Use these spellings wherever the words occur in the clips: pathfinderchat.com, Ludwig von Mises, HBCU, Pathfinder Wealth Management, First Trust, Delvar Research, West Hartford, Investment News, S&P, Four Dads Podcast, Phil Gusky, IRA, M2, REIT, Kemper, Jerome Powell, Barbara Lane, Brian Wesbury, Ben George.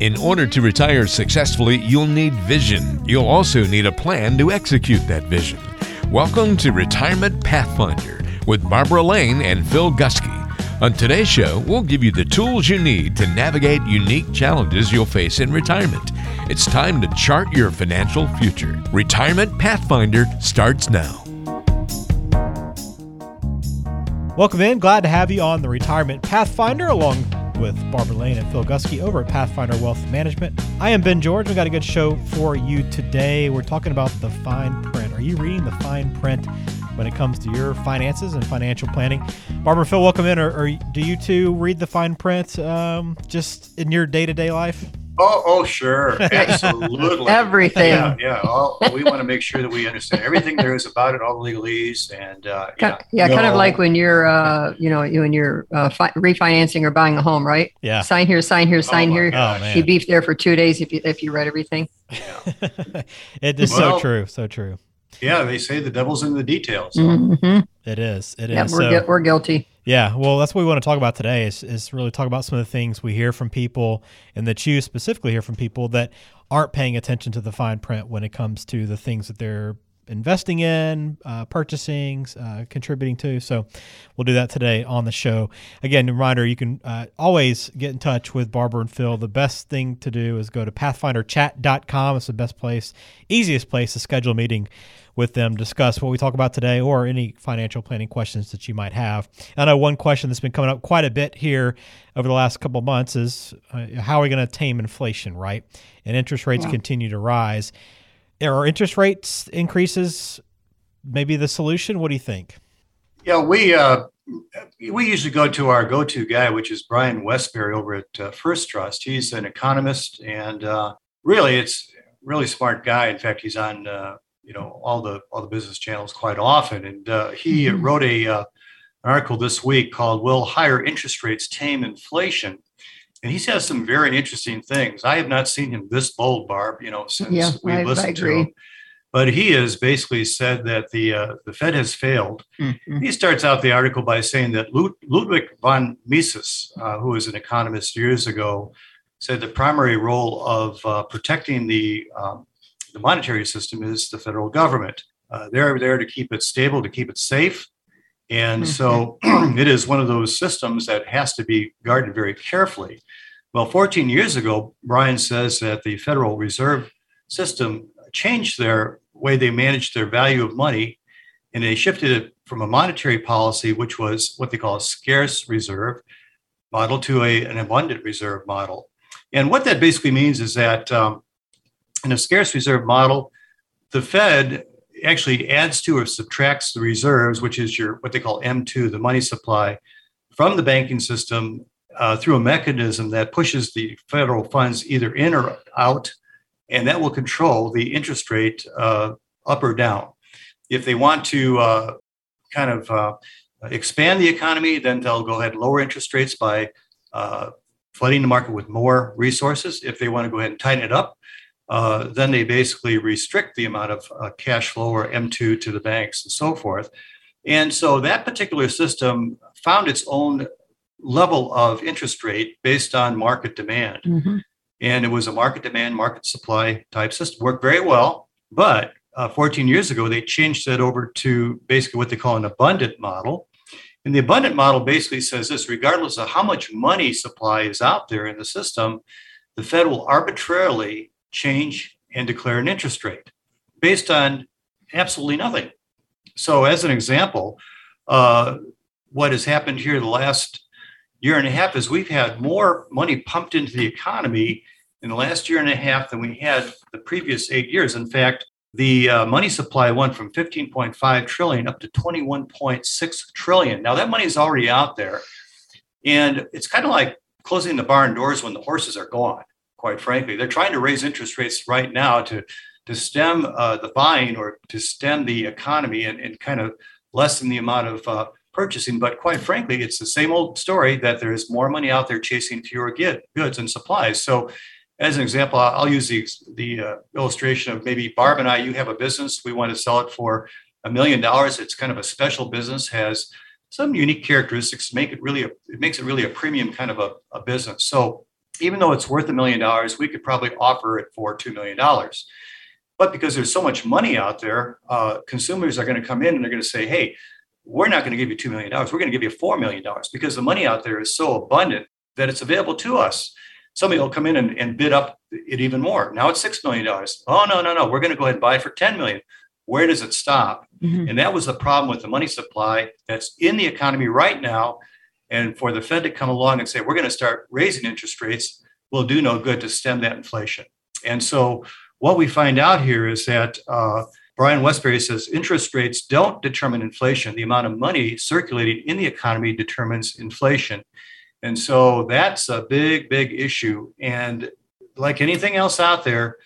In order to retire successfully, you'll need vision. You'll also need a plan to execute that vision. Welcome to Retirement Pathfinder with Barbara Lane and Phil Gusky. On today's show, we'll give you the tools you need to navigate unique challenges you'll face in retirement. It's time to chart your financial future. Retirement Pathfinder starts now. Welcome in. Glad to have you on the Retirement Pathfinder along with Barbara Lane and Phil Gusky over at Pathfinder Wealth Management. I am Ben George. We've got a good show for you today. We're talking about the fine print. Are you reading the fine print when it comes to your finances and financial planning? Barbara, Phil, welcome in. Or do you two read the fine print just in your day-to-day life? Oh, sure. Absolutely. Everything. Yeah. We want to make sure that we understand everything there is about it, all the legalese. And, kind of like when you're, refinancing or buying a home, right? Yeah. Sign here, sign here, sign here. Oh, you beef there for 2 days if you read everything. Yeah. It is so true. Yeah, they say the devil's in the details. So. Mm-hmm. It is. Yeah, we're guilty. Yeah, well, that's what we want to talk about today is really talk about some of the things we hear from people and that you specifically hear from people that aren't paying attention to the fine print when it comes to the things that they're investing in, purchasing, contributing to. So we'll do that today on the show. Again, reminder, you can always get in touch with Barbara and Phil. The best thing to do is go to pathfinderchat.com. It's the best place, easiest place to schedule a meeting with them, discuss what we talk about today or any financial planning questions that you might have. I know one question that's been coming up quite a bit here over the last couple of months is how are we going to tame inflation, right? And interest rates continue to rise. Are interest rates increases maybe the solution? What do you think? Yeah, we usually go to our go-to guy, which is Brian Wesbury over at First Trust. He's an economist and really smart guy. In fact, he's on all the business channels quite often, and he wrote an article this week called "Will Higher Interest Rates Tame Inflation?" And he says some very interesting things. I have not seen him this bold, Barb, since listened to him. But he has basically said that the Fed has failed. Mm-hmm. He starts out the article by saying that Ludwig von Mises, who was an economist years ago, said the primary role of protecting the monetary system is the federal government. They're there to keep it stable, to keep it safe. And so it is one of those systems that has to be guarded very carefully. Well, 14 years ago, Brian says that the Federal Reserve System changed their way they managed their value of money, and they shifted it from a monetary policy, which was what they call a scarce reserve model, to an abundant reserve model. And what that basically means is that in a scarce reserve model, the Fed actually adds to or subtracts the reserves, which is what they call M2, the money supply, from the banking system through a mechanism that pushes the federal funds either in or out, and that will control the interest rate up or down. If they want to expand the economy, then they'll go ahead and lower interest rates by flooding the market with more resources. If they want to go ahead and tighten it up, then they basically restrict the amount of cash flow or M2 to the banks and so forth. And so that particular system found its own level of interest rate based on market demand. Mm-hmm. And it was a market demand, market supply type system. Worked very well. But 14 years ago, they changed that over to basically what they call an abundant model. And the abundant model basically says this: regardless of how much money supply is out there in the system, the Fed will arbitrarily change and declare an interest rate based on absolutely nothing. So as an example, what has happened here the last year and a half is we've had more money pumped into the economy in the last year and a half than we had the previous 8 years. In fact, the money supply went from 15.5 trillion up to 21.6 trillion. Now that money is already out there, and it's kind of like closing the barn doors when the horses are gone. Quite frankly, they're trying to raise interest rates right now to stem the buying or to stem the economy and kind of lessen the amount of purchasing. But quite frankly, it's the same old story that there is more money out there chasing fewer goods and supplies. So as an example, I'll use the illustration of maybe Barb and I, you have a business. We want to sell it for $1 million. It's kind of a special business, has some unique characteristics, it makes it really a premium kind of a business. So even though it's worth $1 million, we could probably offer it for $2 million. But because there's so much money out there, consumers are going to come in and they're going to say, hey, we're not going to give you $2 million. We're going to give you $4 million because the money out there is so abundant that it's available to us. Somebody will come in and bid up it even more. Now it's $6 million. Oh, no. We're going to go ahead and buy it for $10 million. Where does it stop? Mm-hmm. And that was the problem with the money supply that's in the economy right now. And for the Fed to come along and say, we're going to start raising interest rates, will do no good to stem that inflation. And so what we find out here is that Brian Wesbury says interest rates don't determine inflation. The amount of money circulating in the economy determines inflation. And so that's a big, big issue. And like anything else out there,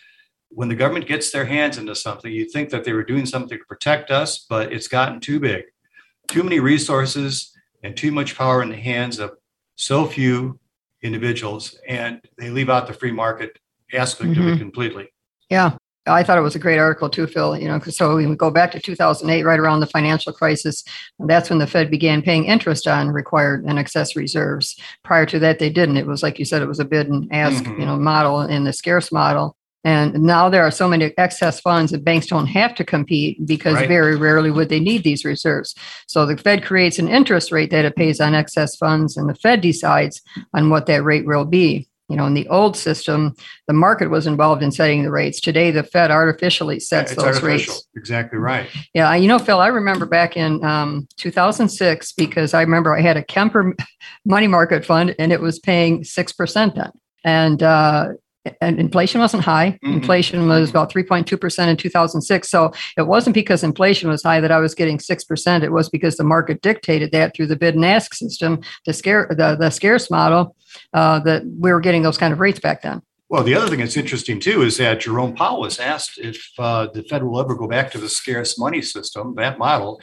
when the government gets their hands into something, you think that they were doing something to protect us, but it's gotten too big. Too many resources and too much power in the hands of so few individuals, and they leave out the free market aspect of it completely. Yeah. I thought it was a great article too, Phil, so we go back to 2008, right around the financial crisis. That's when the Fed began paying interest on required and excess reserves. Prior to that, they didn't. It was like you said, it was a bid and ask, model and the scarce model. And now there are so many excess funds that banks don't have to compete because very rarely would they need these reserves. So the Fed creates an interest rate that it pays on excess funds, and the Fed decides on what that rate will be. In the old system, the market was involved in setting the rates. Today, the Fed artificially sets those rates. Exactly right. Yeah. Phil, I remember back in 2006, because I remember I had a Kemper money market fund and it was paying 6% then. And inflation wasn't high. Mm-hmm. Inflation was about 3.2% in 2006. So it wasn't because inflation was high that I was getting 6%. It was because the market dictated that through the bid and ask system, the scarce model, that we were getting those kind of rates back then. Well, the other thing that's interesting, too, is that Jerome Powell was asked if the Fed will ever go back to the scarce money system, that model.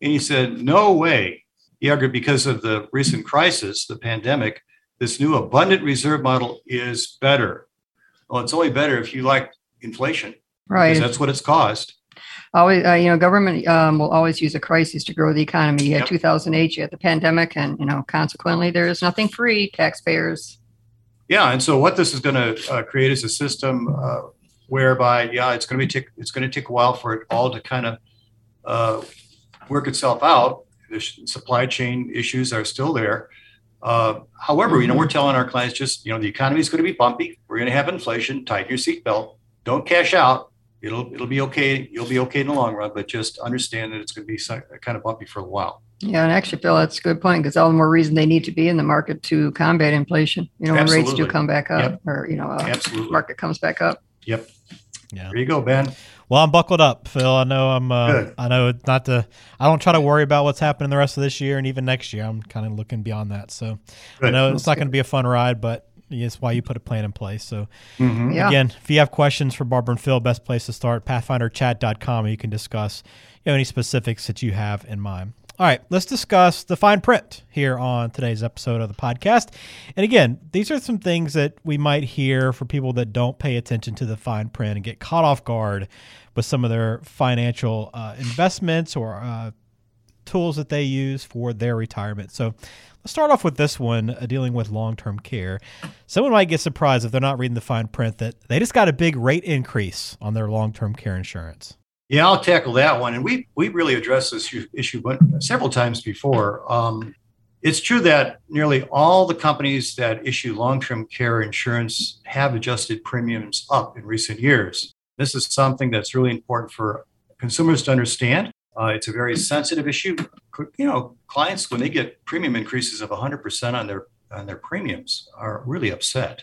And he said, no way. He argued because of the recent crisis, the pandemic, this new abundant reserve model is better. Well, it's only better if you like inflation, right? Because that's what it's caused. Always, government will always use a crisis to grow the economy. You had 2008, you had the pandemic, and consequently, there is nothing free, taxpayers. Yeah, and so what this is going to create is a system whereby, it's going to take a while for it all to kind of work itself out. The supply chain issues are still there. However, we're telling our clients just, the economy is going to be bumpy. We're going to have inflation. Tighten your seatbelt. Don't cash out. It'll be okay. You'll be okay in the long run, but just understand that it's going to be kind of bumpy for a while. Yeah. And actually, Phil, that's a good point, because all the more reason they need to be in the market to combat inflation, when rates do come back up or, market comes back up. Yep. Yeah. There you go, Ben. Well, I'm buckled up, Phil. I know I'm. I know not to. I don't try to worry about what's happening the rest of this year and even next year. I'm kind of looking beyond that. So good. I know it's not going to be a fun ride, but it's why you put a plan in place. So again, if you have questions for Barbara and Phil, best place to start pathfinderchat.com. You can discuss any specifics that you have in mind. All right, let's discuss the fine print here on today's episode of the podcast. And again, these are some things that we might hear for people that don't pay attention to the fine print and get caught off guard with some of their financial investments or tools that they use for their retirement. So let's start off with this one, dealing with long-term care. Someone might get surprised if they're not reading the fine print that they just got a big rate increase on their long-term care insurance. Yeah, I'll tackle that one. And we really addressed this issue several times before. It's true that nearly all the companies that issue long-term care insurance have adjusted premiums up in recent years. This is something that's really important for consumers to understand. It's a very sensitive issue. Clients, when they get premium increases of 100% on their premiums, are really upset.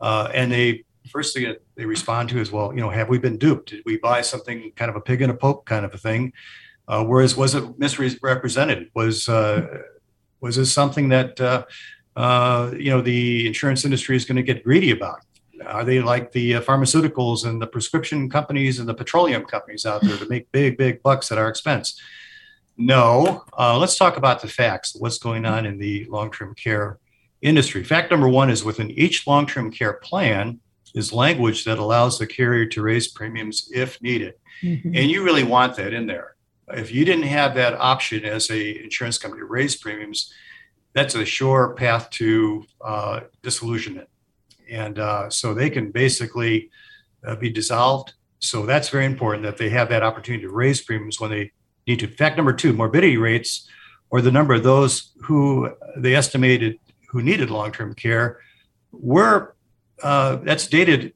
And they first thing that they respond to is, well, have we been duped? Did we buy something kind of a pig in a poke kind of a thing? Whereas, was it misrepresented? Was this something that, the insurance industry is going to get greedy about? Are they like the pharmaceuticals and the prescription companies and the petroleum companies out there to make big, big bucks at our expense? No. Let's talk about the facts, what's going on in the long-term care industry. Fact number one is within each long-term care plan is language that allows the carrier to raise premiums if needed. Mm-hmm. And you really want that in there. If you didn't have that option as a insurance company to raise premiums, that's a sure path to disillusionment. And so they can basically be dissolved. So that's very important that they have that opportunity to raise premiums when they need to. Fact number two, morbidity rates, or the number of those who they estimated who needed long-term care, were that's dated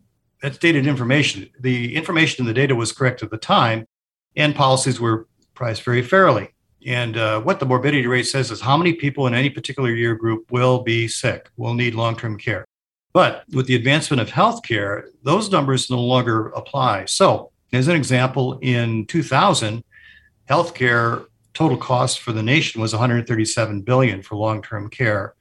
information. The information in the data was correct at the time, and policies were priced very fairly. And what the morbidity rate says is how many people in any particular year group will be sick, will need long-term care. But with the advancement of healthcare, those numbers no longer apply. So, as an example, in 2000, healthcare total cost for the nation was $137 billion for long-term care.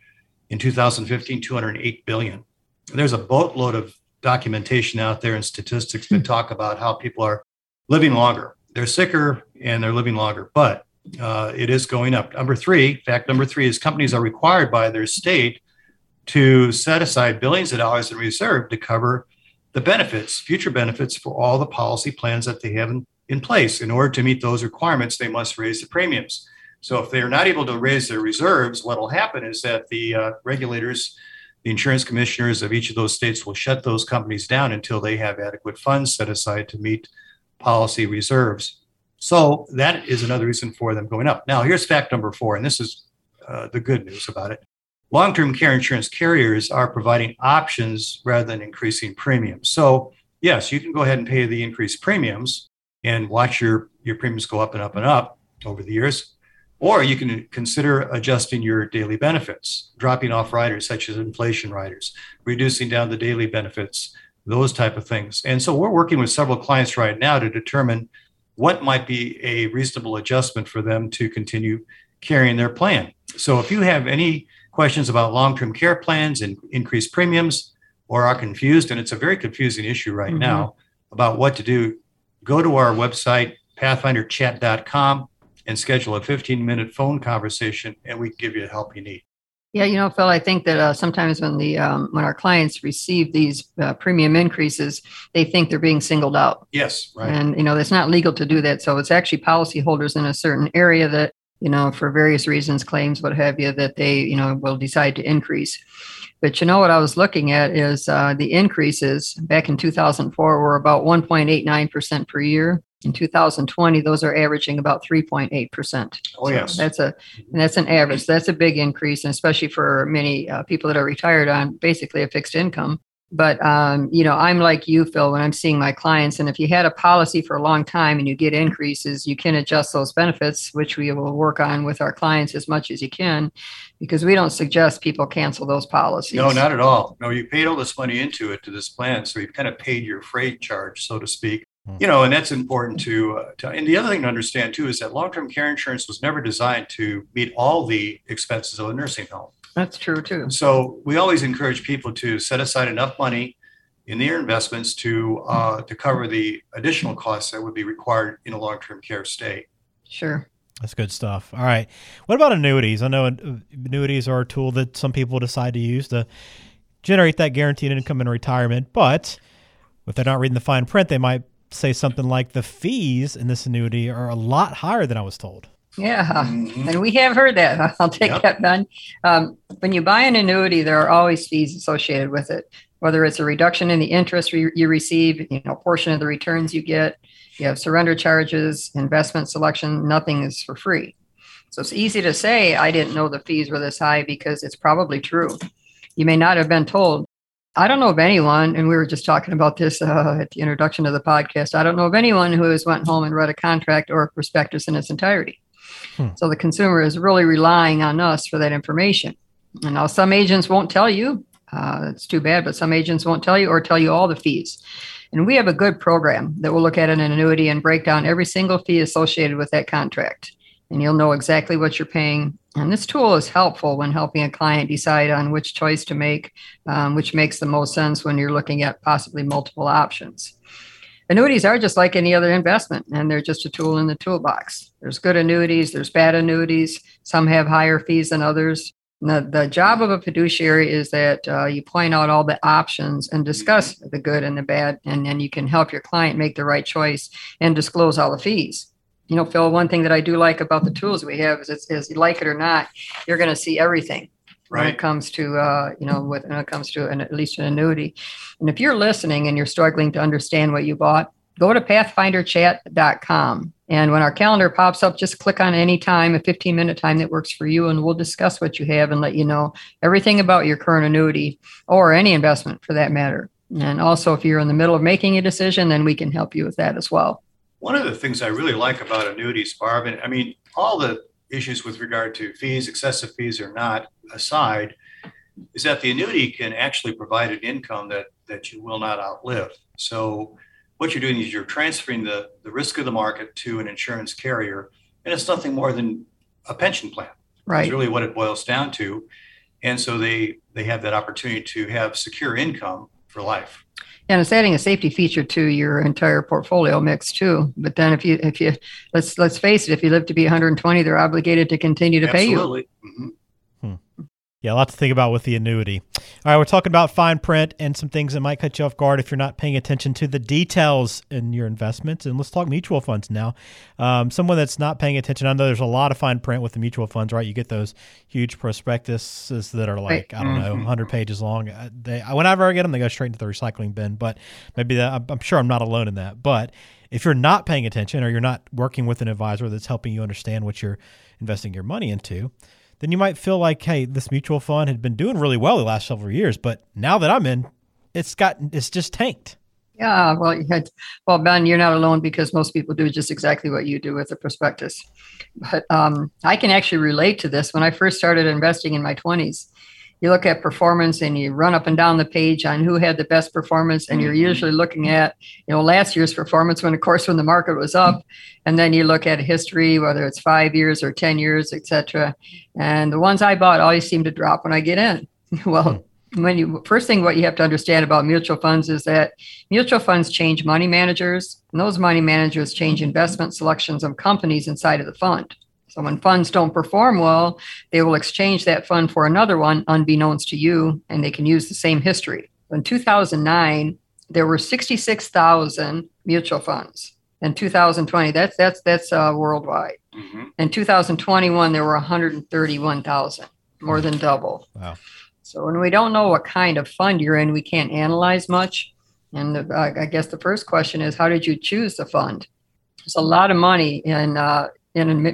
In 2015, $208 billion. There's a boatload of documentation out there and statistics that talk about how people are living longer. They're sicker and they're living longer, but it is going up. Number three, fact number three, is companies are required by their state to set aside billions of dollars in reserve to cover the benefits, future benefits, for all the policy plans that they have in place. In order to meet those requirements, they must raise the premiums. So if they are not able to raise their reserves, what will happen is that the regulators, the insurance commissioners of each of those states, will shut those companies down until they have adequate funds set aside to meet policy reserves. So that is another reason for them going up. Now, here's fact number four, and this is the good news about it. Long-term care insurance carriers are providing options rather than increasing premiums. So yes, you can go ahead and pay the increased premiums and watch your premiums go up and up and up over the years. Or you can consider adjusting your daily benefits, dropping off riders such as inflation riders, reducing down the daily benefits, those type of things. And so we're working with several clients right now to determine what might be a reasonable adjustment for them to continue carrying their plan. So if you have any questions about long-term care plans and increased premiums, or are confused, and it's a very confusing issue right now about what to do, go to our website, pathfinderchat.com, and schedule a 15-minute phone conversation, and we can give you the help you need. Yeah, you know, Phil, I think that sometimes when our clients receive these premium increases, they think they're being singled out. Yes, right. And, you know, it's not legal to do that. So it's actually policyholders in a certain area that, you know, for various reasons, claims, what have you, that they, you know, will decide to increase. But, you know, what I was looking at is the increases back in 2004 were about 1.89% per year. In 2020, those are averaging about 3.8%. Oh, yes. So that's an average. That's a big increase, and especially for many people that are retired on basically a fixed income. But, you know, I'm like you, Phil, when I'm seeing my clients, and if you had a policy for a long time and you get increases, you can adjust those benefits, which we will work on with our clients as much as you can, because we don't suggest people cancel those policies. No, not at all. No, you paid all this money into it, to this plan, so you've kind of paid your freight charge, so to speak. You know, and that's important to. And the other thing to understand, too, is that long-term care insurance was never designed to meet all the expenses of a nursing home. That's true, too. So we always encourage people to set aside enough money in their investments to cover the additional costs that would be required in a long-term care stay. Sure. That's good stuff. All right. What about annuities? I know annuities are a tool that some people decide to use to generate that guaranteed income in retirement. But if they're not reading the fine print, they might say something like the fees in this annuity are a lot higher than I was told. Yeah. Mm-hmm. And we have heard that. I'll take that, Ben. When you buy an annuity, there are always fees associated with it, whether it's a reduction in the interest you receive, you know, a portion of the returns you get, you have surrender charges, investment selection, nothing is for free. So it's easy to say, I didn't know the fees were this high, because it's probably true. You may not have been told. I don't know of anyone, and we were just talking about this at the introduction of the podcast, I don't know of anyone who has went home and read a contract or a prospectus in its entirety. So the consumer is really relying on us for that information. And now some agents won't tell you. It's too bad, but some agents won't tell you or tell you all the fees. And we have a good program that will look at an annuity and break down every single fee associated with that contract. And you'll know exactly what you're paying. And this tool is helpful when helping a client decide on which choice to make, which makes the most sense when you're looking at possibly multiple options. Annuities are just like any other investment, and they're just a tool in the toolbox. There's good annuities, there's bad annuities. Some have higher fees than others. The job of a fiduciary is that you point out all the options and discuss the good and the bad, and then you can help your client make the right choice and disclose all the fees. You know, Phil, one thing that I do like about the tools we have is, like it or not, you're going to see everything. Right. When it comes to, when it comes to at least an annuity. And if you're listening and you're struggling to understand what you bought, go to pathfinderchat.com. And when our calendar pops up, just click on any time, a 15-minute time that works for you, and we'll discuss what you have and let you know everything about your current annuity or any investment for that matter. And also, if you're in the middle of making a decision, then we can help you with that as well. One of the things I really like about annuities, Barb, and I mean, all the issues with regard to fees, excessive fees or not aside, is that the annuity can actually provide an income that you will not outlive. So what you're doing is you're transferring the risk of the market to an insurance carrier, and it's nothing more than a pension plan. Right. That's really what it boils down to. And so they have that opportunity to have secure income for life. And it's adding a safety feature to your entire portfolio mix too. But then if you let's face it, if you live to be 120, they're obligated to continue to pay you. Absolutely. Mm-hmm. Yeah, a lot to think about with the annuity. All right, we're talking about fine print and some things that might cut you off guard if you're not paying attention to the details in your investments. And let's talk mutual funds now. Someone that's not paying attention, I know there's a lot of fine print with the mutual funds, right? You get those huge prospectuses that are like, I don't know, 100 pages long. Whenever I get them, they go straight into the recycling bin. But maybe I'm sure I'm not alone in that. But if you're not paying attention or you're not working with an advisor that's helping you understand what you're investing your money into, then you might feel like, hey, this mutual fund had been doing really well the last several years, but now that I'm in, it's just tanked. Yeah, well, Ben, you're not alone because most people do just exactly what you do with the prospectus. But I can actually relate to this. When I first started investing in my 20s, you look at performance and you run up and down the page on who had the best performance. And you're usually looking at, last year's performance when the market was up. And then you look at history, whether it's 5 years or 10 years, et cetera. And the ones I bought always seem to drop when I get in. Well, what you have to understand about mutual funds is that mutual funds change money managers, and those money managers change investment selections of companies inside of the fund. So when funds don't perform well, they will exchange that fund for another one unbeknownst to you, and they can use the same history. In 2009, there were 66,000 mutual funds. In 2020, that's worldwide. Mm-hmm. In 2021, there were 131,000, more than double. Wow. So when we don't know what kind of fund you're in, we can't analyze much. And I guess the first question is, how did you choose the fund? There's a lot of money in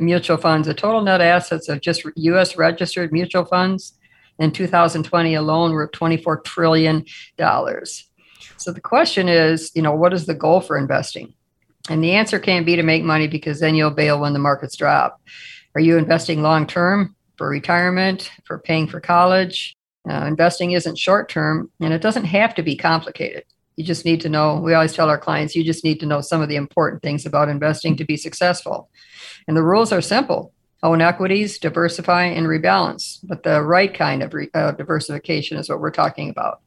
mutual funds. The total net assets of just U.S. registered mutual funds in 2020 alone were $24 trillion. So the question is, what is the goal for investing? And the answer can't be to make money because then you'll bail when the markets drop. Are you investing long-term for retirement, for paying for college? Investing isn't short-term, and it doesn't have to be complicated. You just need to know, we always tell our clients, you just need to know some of the important things about investing to be successful. And the rules are simple. Own equities, diversify, and rebalance. But the right kind of diversification is what we're talking about.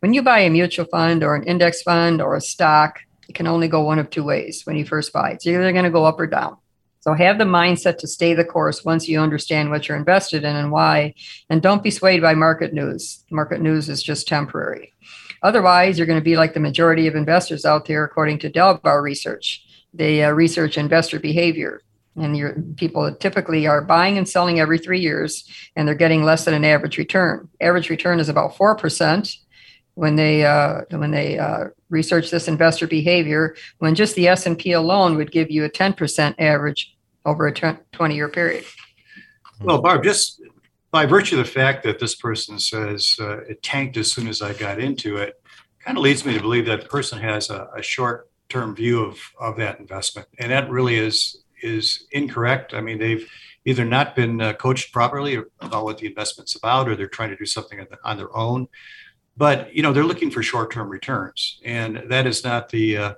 When you buy a mutual fund or an index fund or a stock, it can only go one of two ways when you first buy. It's either going to go up or down. So have the mindset to stay the course once you understand what you're invested in and why. And don't be swayed by market news. Market news is just temporary. Otherwise, you're going to be like the majority of investors out there, according to Delvar Research. They research investor behavior. And your people typically are buying and selling every 3 years, and they're getting less than an average return. Average return is about 4% when they research this investor behavior, when just the S&P alone would give you a 10% average over a 20-year period. Well, Barb, just by virtue of the fact that this person says it tanked as soon as I got into it, kind of leads me to believe that the person has a short-term view of that investment. And that really is incorrect. I mean, they've either not been coached properly about what the investment's about, or they're trying to do something on their own. But, they're looking for short-term returns. And that is not the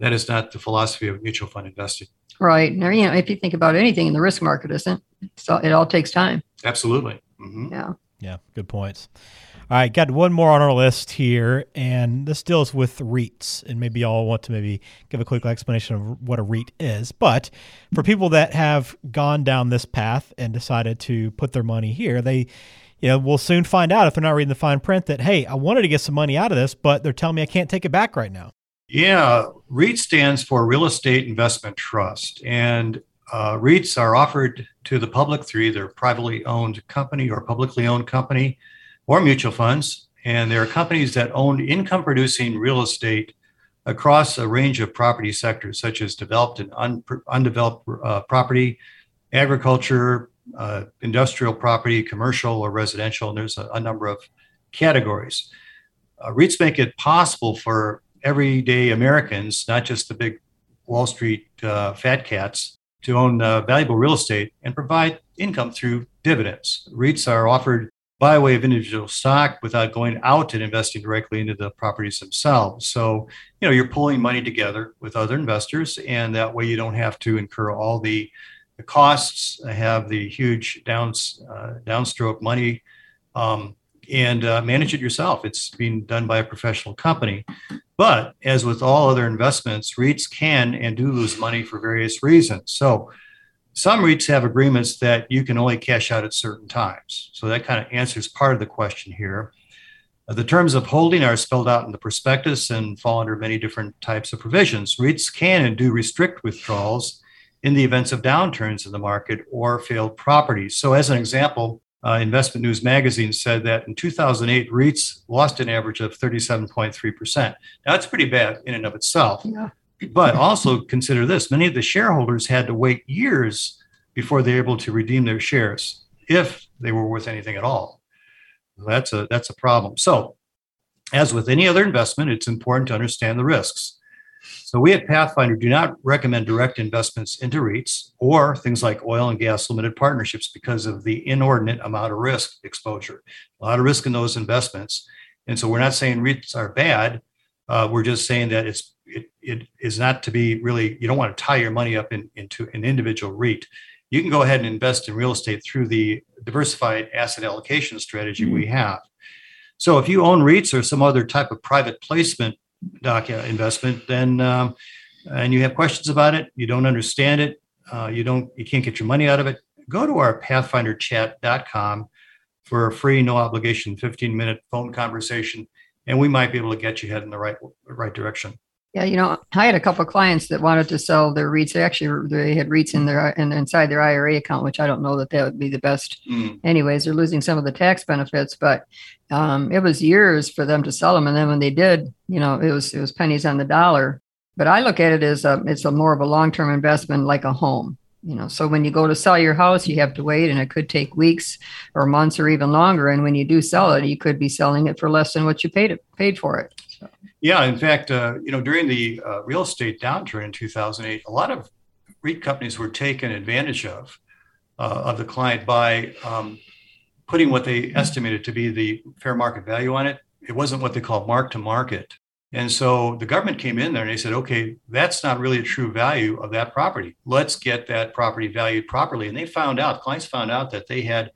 philosophy of mutual fund investing. Right. Now, if you think about anything in the risk market, it all takes time. Absolutely. Mm-hmm. Yeah. Yeah. Good points. All right. Got one more on our list here, and this deals with REITs, and maybe y'all want to give a quick explanation of what a REIT is. But for people that have gone down this path and decided to put their money here, they we'll soon find out if they're not reading the fine print that, hey, I wanted to get some money out of this, but they're telling me I can't take it back right now. Yeah, REIT stands for Real Estate Investment Trust. And REITs are offered to the public through either privately owned company or publicly owned company or mutual funds. And there are companies that own income-producing real estate across a range of property sectors, such as developed and undeveloped property, agriculture, industrial property, commercial or residential, and there's a number of categories. REITs make it possible for everyday Americans, not just the big Wall Street fat cats, to own valuable real estate and provide income through dividends. REITs are offered by way of individual stock without going out and investing directly into the properties themselves. So, you know, you're pulling money together with other investors, and that way you don't have to incur all the costs, have the huge downstroke money, and manage it yourself. It's being done by a professional company. But as with all other investments, REITs can and do lose money for various reasons. So some REITs have agreements that you can only cash out at certain times. So that kind of answers part of the question here. The terms of holding are spelled out in the prospectus and fall under many different types of provisions. REITs can and do restrict withdrawals in the events of downturns in the market or failed properties. So as an example, Investment News magazine said that in 2008, REITs lost an average of 37.3%. Now, that's pretty bad in and of itself. Yeah. But also consider this, many of the shareholders had to wait years before they were able to redeem their shares, if they were worth anything at all. That's a problem. So as with any other investment, it's important to understand the risks. So we at Pathfinder do not recommend direct investments into REITs or things like oil and gas limited partnerships because of the inordinate amount of risk exposure. A lot of risk in those investments. And so we're not saying REITs are bad. We're just saying that it is not to be really, you don't want to tie your money up into an individual REIT. You can go ahead and invest in real estate through the diversified asset allocation strategy we have. So if you own REITs or some other type of private placement investment, then and you have questions about it, you don't understand it, you can't get your money out of it, go to our pathfinderchat.com for a free, no obligation, 15-minute phone conversation, and we might be able to get you headed in the right direction. Yeah, you know, I had a couple of clients that wanted to sell their REITs. They had REITs inside their IRA account, which I don't know that would be the best. Anyways, they're losing some of the tax benefits, but it was years for them to sell them. And then when they did, you know, it was pennies on the dollar. But I look at it as it's more of a long-term investment, like a home. You know, so when you go to sell your house, you have to wait, and it could take weeks or months or even longer. And when you do sell it, you could be selling it for less than what you paid for it. So. Yeah, in fact, you know, during the real estate downturn in 2008, a lot of REIT companies were taken advantage of the client by putting what they estimated to be the fair market value on it. It wasn't what they call mark to market. And so the government came in there and they said, okay, that's not really a true value of that property. Let's get that property valued properly. And they clients found out that they had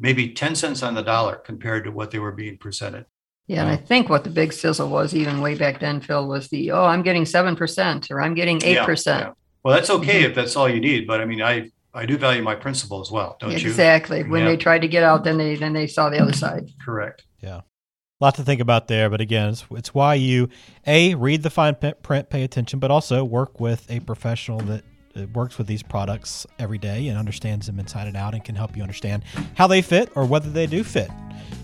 maybe 10 cents on the dollar compared to what they were being presented. Yeah, and I think what the big sizzle was even way back then, Phil, was I'm getting 7% or I'm getting 8%. Yeah, yeah. Well, that's okay if that's all you need. But I mean, I do value my principal as well, don't you? Exactly. When they tried to get out, then they saw the other side. Correct. Yeah. A lot to think about there. But again, it's why you, A, read the fine print, pay attention, but also work with a professional that works with these products every day and understands them inside and out and can help you understand how they fit or whether they do fit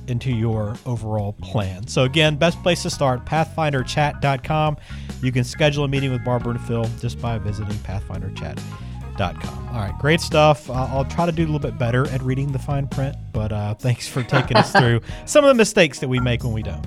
into your overall plan. So again, best place to start, pathfinderchat.com. You can schedule a meeting with Barbara and Phil just by visiting pathfinderchat.com. All right, great stuff. I'll try to do a little bit better at reading the fine print, but thanks for taking us through some of the mistakes that we make when we don't.